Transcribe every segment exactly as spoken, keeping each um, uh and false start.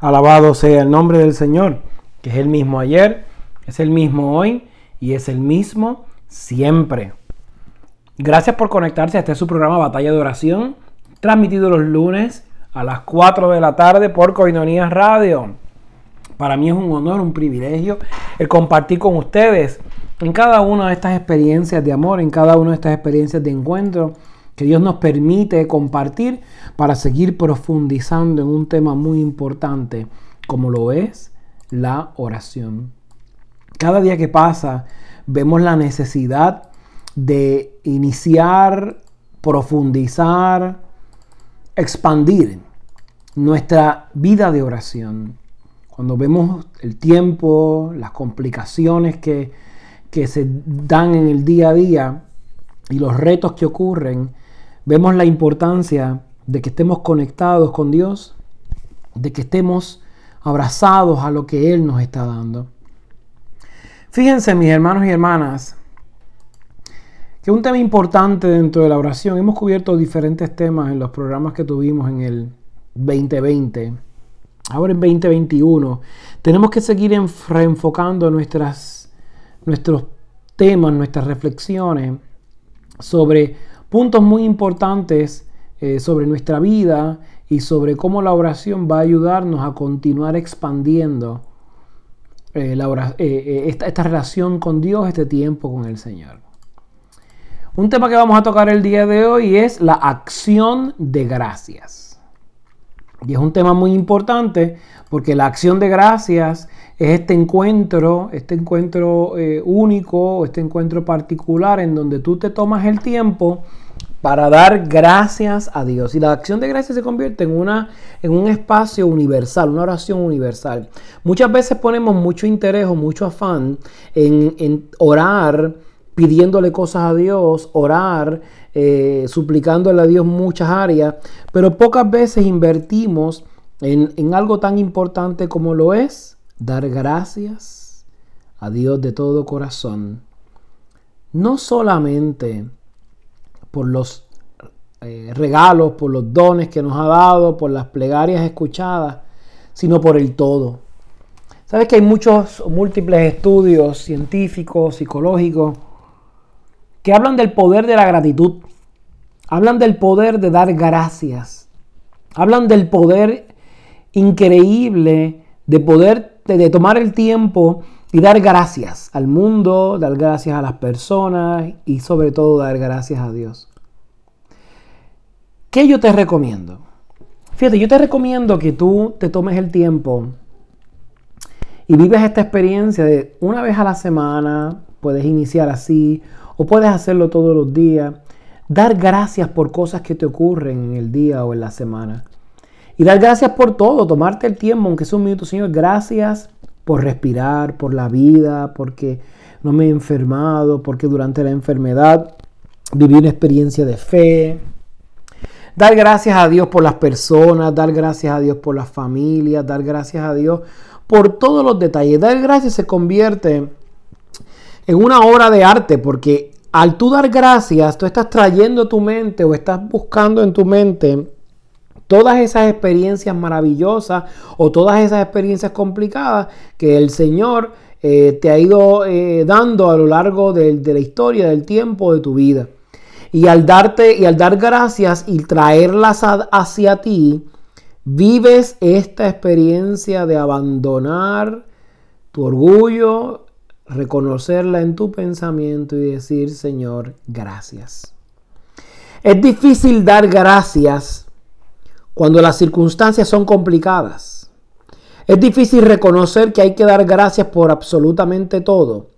Alabado sea el nombre del Señor, que es el mismo ayer, es el mismo hoy y es el mismo siempre. Gracias por conectarse a este su programa Batalla de Oración, transmitido los lunes a las cuatro de la tarde por Koinonía Radio. Para mí es un honor, un privilegio el compartir con ustedes en cada una de estas experiencias de amor, en cada una de estas experiencias de encuentro que Dios nos permite compartir para seguir profundizando en un tema muy importante como lo es la oración. Cada día que pasa vemos la necesidad de iniciar, profundizar, expandir nuestra vida de oración. Cuando vemos el tiempo, las complicaciones que, que se dan en el día a día y los retos que ocurren, vemos la importancia de que estemos conectados con Dios, de que estemos abrazados a lo que Él nos está dando. Fíjense, mis hermanos y hermanas, que un tema importante dentro de la oración, hemos cubierto diferentes temas en los programas que tuvimos en el veinte veinte. Ahora en veinte veintiuno tenemos que seguir reenfocando nuestras, nuestros temas, nuestras reflexiones sobre puntos muy importantes eh, sobre nuestra vida y sobre cómo la oración va a ayudarnos a continuar expandiendo eh, la oración, eh, esta, esta relación con Dios, este tiempo con el Señor. Un tema que vamos a tocar el día de hoy es la acción de gracias. Y es un tema muy importante porque la acción de gracias es este encuentro, este encuentro eh, único, este encuentro particular en donde tú te tomas el tiempo para dar gracias a Dios. Y la acción de gracias se convierte en, una, en un espacio universal, una oración universal. Muchas veces ponemos mucho interés o mucho afán en, en orar, pidiéndole cosas a Dios, orar, eh, suplicándole a Dios muchas áreas, pero pocas veces invertimos en, en algo tan importante como lo es dar gracias a Dios de todo corazón. No solamente por los eh, regalos, por los dones que nos ha dado, por las plegarias escuchadas, sino por el todo. Sabes que hay muchos múltiples estudios científicos, psicológicos, que hablan del poder de la gratitud, hablan del poder de dar gracias, hablan del poder increíble de poder de, de tomar el tiempo y dar gracias al mundo, dar gracias a las personas y sobre todo dar gracias a Dios. ¿Qué yo te recomiendo? Fíjate, yo te recomiendo que tú te tomes el tiempo y vives esta experiencia de una vez a la semana, puedes iniciar así, o puedes hacerlo todos los días, dar gracias por cosas que te ocurren en el día o en la semana. Y dar gracias por todo, tomarte el tiempo, aunque sea un minuto, Señor, gracias por respirar, por la vida, porque no me he enfermado, porque durante la enfermedad viví una experiencia de fe. Dar gracias a Dios por las personas, dar gracias a Dios por las familias, dar gracias a Dios por todos los detalles. Dar gracias se convierte en una obra de arte, porque al tú dar gracias, tú estás trayendo tu mente o estás buscando en tu mente todas esas experiencias maravillosas o todas esas experiencias complicadas que el Señor eh, te ha ido eh, dando a lo largo de, de la historia, del tiempo, de tu vida. Y al darte y al dar gracias y traerlas a, hacia ti, vives esta experiencia de abandonar tu orgullo, reconocerla en tu pensamiento y decir, Señor, gracias. Es difícil dar gracias cuando las circunstancias son complicadas. Es difícil reconocer que hay que dar gracias por absolutamente todo.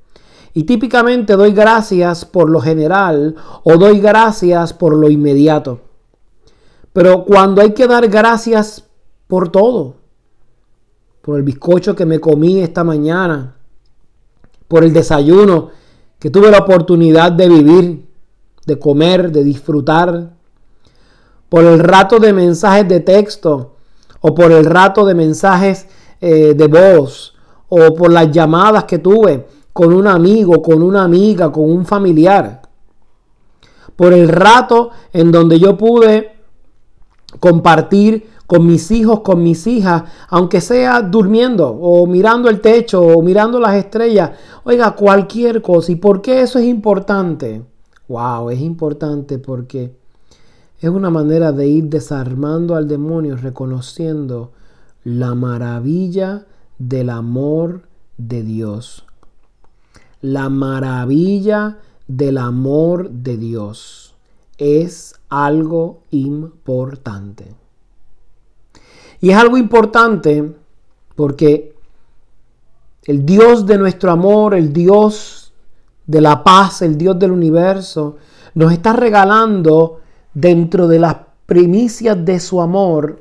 Y típicamente doy gracias por lo general o doy gracias por lo inmediato. Pero cuando hay que dar gracias por todo, por el bizcocho que me comí esta mañana, por el desayuno que tuve la oportunidad de vivir, de comer, de disfrutar, por el rato de mensajes de texto o por el rato de mensajes eh, de voz o por las llamadas que tuve con un amigo, con una amiga, con un familiar, por el rato en donde yo pude compartir con mis hijos, con mis hijas, aunque sea durmiendo o mirando el techo o mirando las estrellas. Oiga, cualquier cosa. ¿Y por qué eso es importante? Wow, es importante porque es una manera de ir desarmando al demonio, reconociendo la maravilla del amor de Dios. La maravilla del amor de Dios es algo importante. Y es algo importante porque el Dios de nuestro amor, el Dios de la paz, el Dios del universo, nos está regalando dentro de las primicias de su amor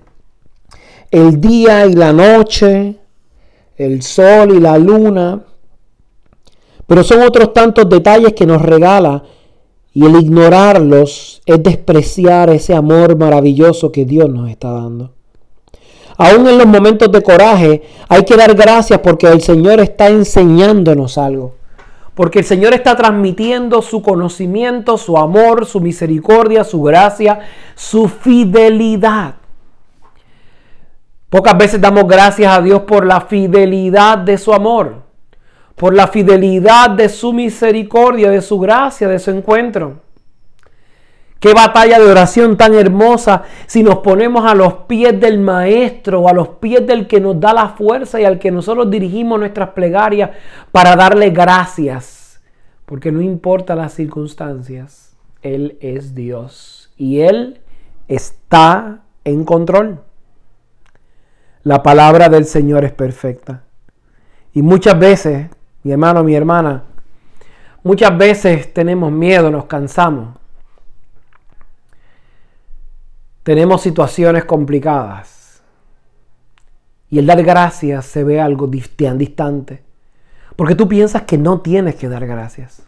el día y la noche, el sol y la luna. Pero son otros tantos detalles que nos regala, y el ignorarlos es despreciar ese amor maravilloso que Dios nos está dando. Aún en los momentos de coraje hay que dar gracias porque el Señor está enseñándonos algo. Porque el Señor está transmitiendo su conocimiento, su amor, su misericordia, su gracia, su fidelidad. Pocas veces damos gracias a Dios por la fidelidad de su amor, por la fidelidad de su misericordia, de su gracia, de su encuentro. Qué batalla de oración tan hermosa si nos ponemos a los pies del Maestro, o a los pies del que nos da la fuerza y al que nosotros dirigimos nuestras plegarias para darle gracias. Porque no importa las circunstancias, Él es Dios y Él está en control. La palabra del Señor es perfecta. Y muchas veces, mi hermano, mi hermana, muchas veces tenemos miedo, nos cansamos. Tenemos situaciones complicadas. Y el dar gracias se ve algo tan distante. Porque tú piensas que no tienes que dar gracias.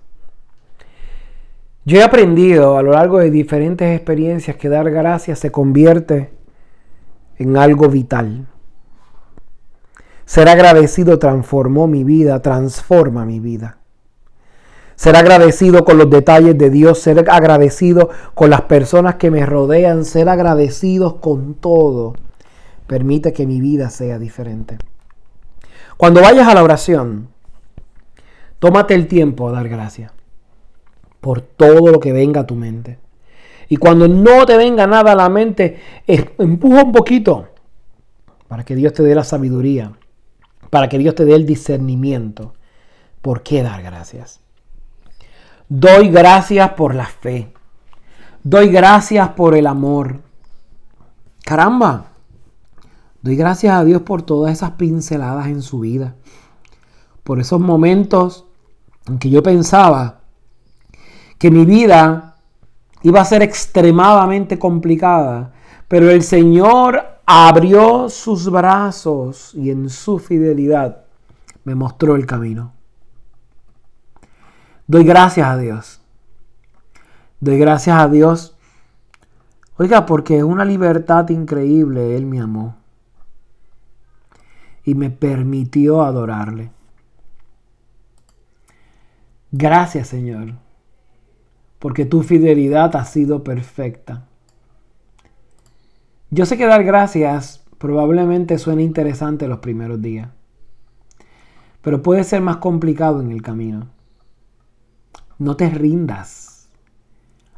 Yo he aprendido a lo largo de diferentes experiencias que dar gracias se convierte en algo vital. Ser agradecido transformó mi vida, transforma mi vida. Ser agradecido con los detalles de Dios, ser agradecido con las personas que me rodean, ser agradecidos con todo, permite que mi vida sea diferente. Cuando vayas a la oración, tómate el tiempo a dar gracias por todo lo que venga a tu mente. Y cuando no te venga nada a la mente, empuja un poquito para que Dios te dé la sabiduría, para que Dios te dé el discernimiento. ¿Por qué dar gracias? Doy gracias por la fe. Doy gracias por el amor. Caramba. Doy gracias a Dios por todas esas pinceladas en su vida. Por esos momentos en que yo pensaba que mi vida iba a ser extremadamente complicada. Pero el Señor abrió sus brazos y en su fidelidad me mostró el camino. Doy gracias a Dios. Doy gracias a Dios. Oiga, porque es una libertad increíble. Él me amó y me permitió adorarle. Gracias, Señor, porque tu fidelidad ha sido perfecta. Yo sé que dar gracias probablemente suene interesante los primeros días, pero puede ser más complicado en el camino. No te rindas.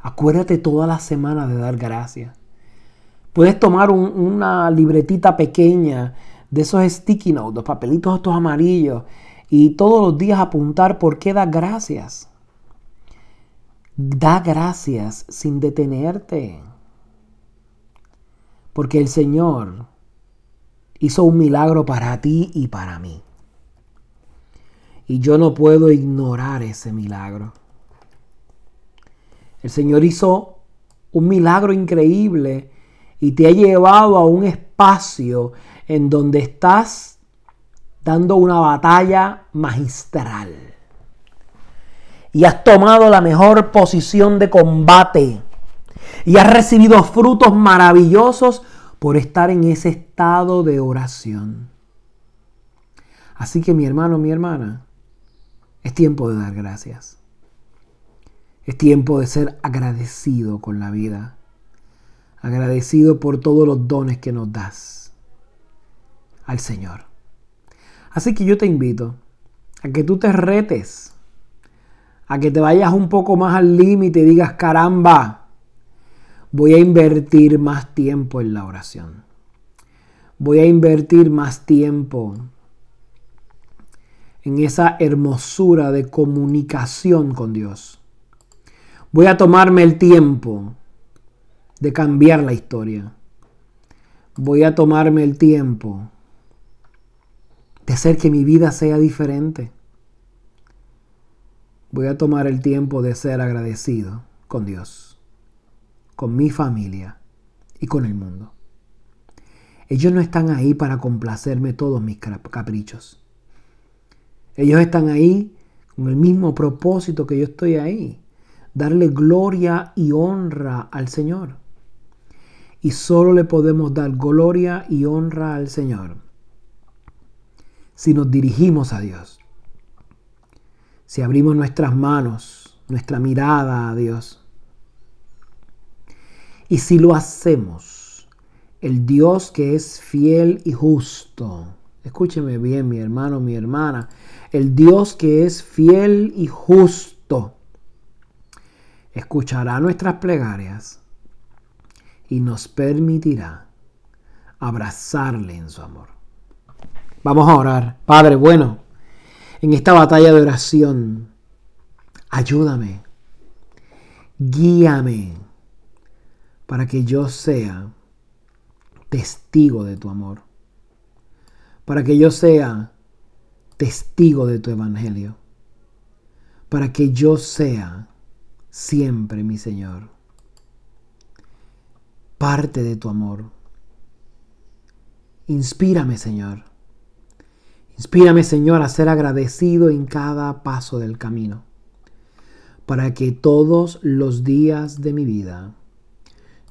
Acuérdate toda la semana de dar gracias. Puedes tomar un, una libretita pequeña de esos sticky notes, los papelitos estos amarillos, y todos los días apuntar por qué das gracias. Da gracias sin detenerte. Porque el Señor hizo un milagro para ti y para mí. Y yo no puedo ignorar ese milagro. El Señor hizo un milagro increíble y te ha llevado a un espacio en donde estás dando una batalla magistral. Y has tomado la mejor posición de combate. Y has recibido frutos maravillosos por estar en ese estado de oración. Así que mi hermano, mi hermana, es tiempo de dar gracias. Es tiempo de ser agradecido con la vida, agradecido por todos los dones que nos das al Señor. Así que yo te invito a que tú te retes, a que te vayas un poco más al límite y digas, caramba, voy a invertir más tiempo en la oración. Voy a invertir más tiempo en esa hermosura de comunicación con Dios. Voy a tomarme el tiempo de cambiar la historia. Voy a tomarme el tiempo de hacer que mi vida sea diferente. Voy a tomar el tiempo de ser agradecido con Dios, con mi familia y con el mundo. Ellos no están ahí para complacerme todos mis caprichos. Ellos están ahí con el mismo propósito que yo estoy ahí. Darle gloria y honra al Señor. Y solo le podemos dar gloria y honra al Señor si nos dirigimos a Dios. Si abrimos nuestras manos, nuestra mirada a Dios. Y si lo hacemos, el Dios que es fiel y justo. Escúcheme bien, mi hermano, mi hermana. El Dios que es fiel y justo escuchará nuestras plegarias y nos permitirá abrazarle en su amor. Vamos a orar. Padre bueno, en esta batalla de oración, ayúdame, guíame para que yo sea testigo de tu amor, para que yo sea testigo de tu evangelio, para que yo sea siempre, mi Señor, parte de tu amor. Inspírame, Señor, inspírame, Señor, a ser agradecido en cada paso del camino, para que todos los días de mi vida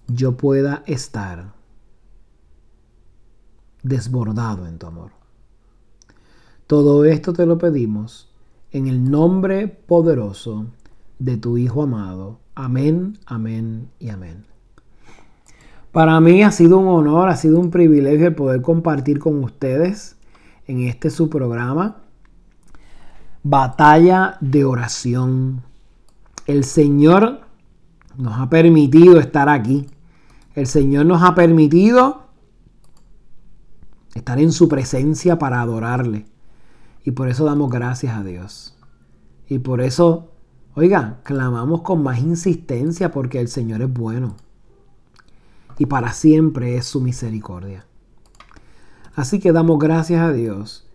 yo pueda estar desbordado en tu amor. Todo esto te lo pedimos en el nombre poderoso de tu Hijo amado. Amén, amén y amén. Para mí ha sido un honor, ha sido un privilegio el poder compartir con ustedes en este su programa, Batalla de Oración. El Señor nos ha permitido estar aquí. El Señor nos ha permitido estar en su presencia para adorarle. Y por eso damos gracias a Dios. Y por eso, oiga, clamamos con más insistencia porque el Señor es bueno. Y para siempre es su misericordia. Así que damos gracias a Dios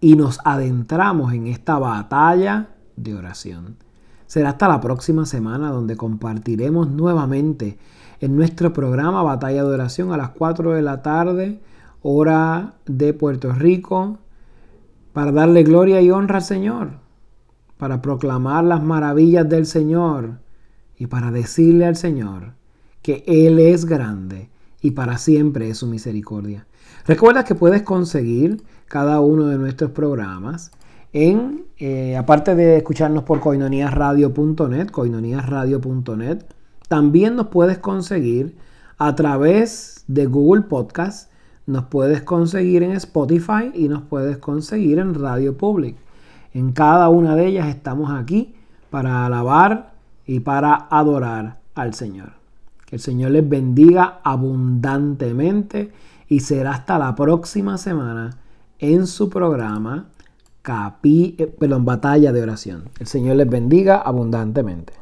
y nos adentramos en esta batalla de oración. Será hasta la próxima semana donde compartiremos nuevamente en nuestro programa Batalla de Oración a las cuatro de la tarde. Hora de Puerto Rico, para darle gloria y honra al Señor, para proclamar las maravillas del Señor y para decirle al Señor que Él es grande y para siempre es su misericordia. Recuerda que puedes conseguir cada uno de nuestros programas en, eh, aparte de escucharnos por koinonía radio punto net, koinonía radio punto net, también nos puedes conseguir a través de Google Podcasts. Nos puedes conseguir en Spotify y nos puedes conseguir en Radio Public. En cada una de ellas estamos aquí para alabar y para adorar al Señor. Que el Señor les bendiga abundantemente y será hasta la próxima semana en su programa Capi, perdón, Batalla de Oración. El Señor les bendiga abundantemente.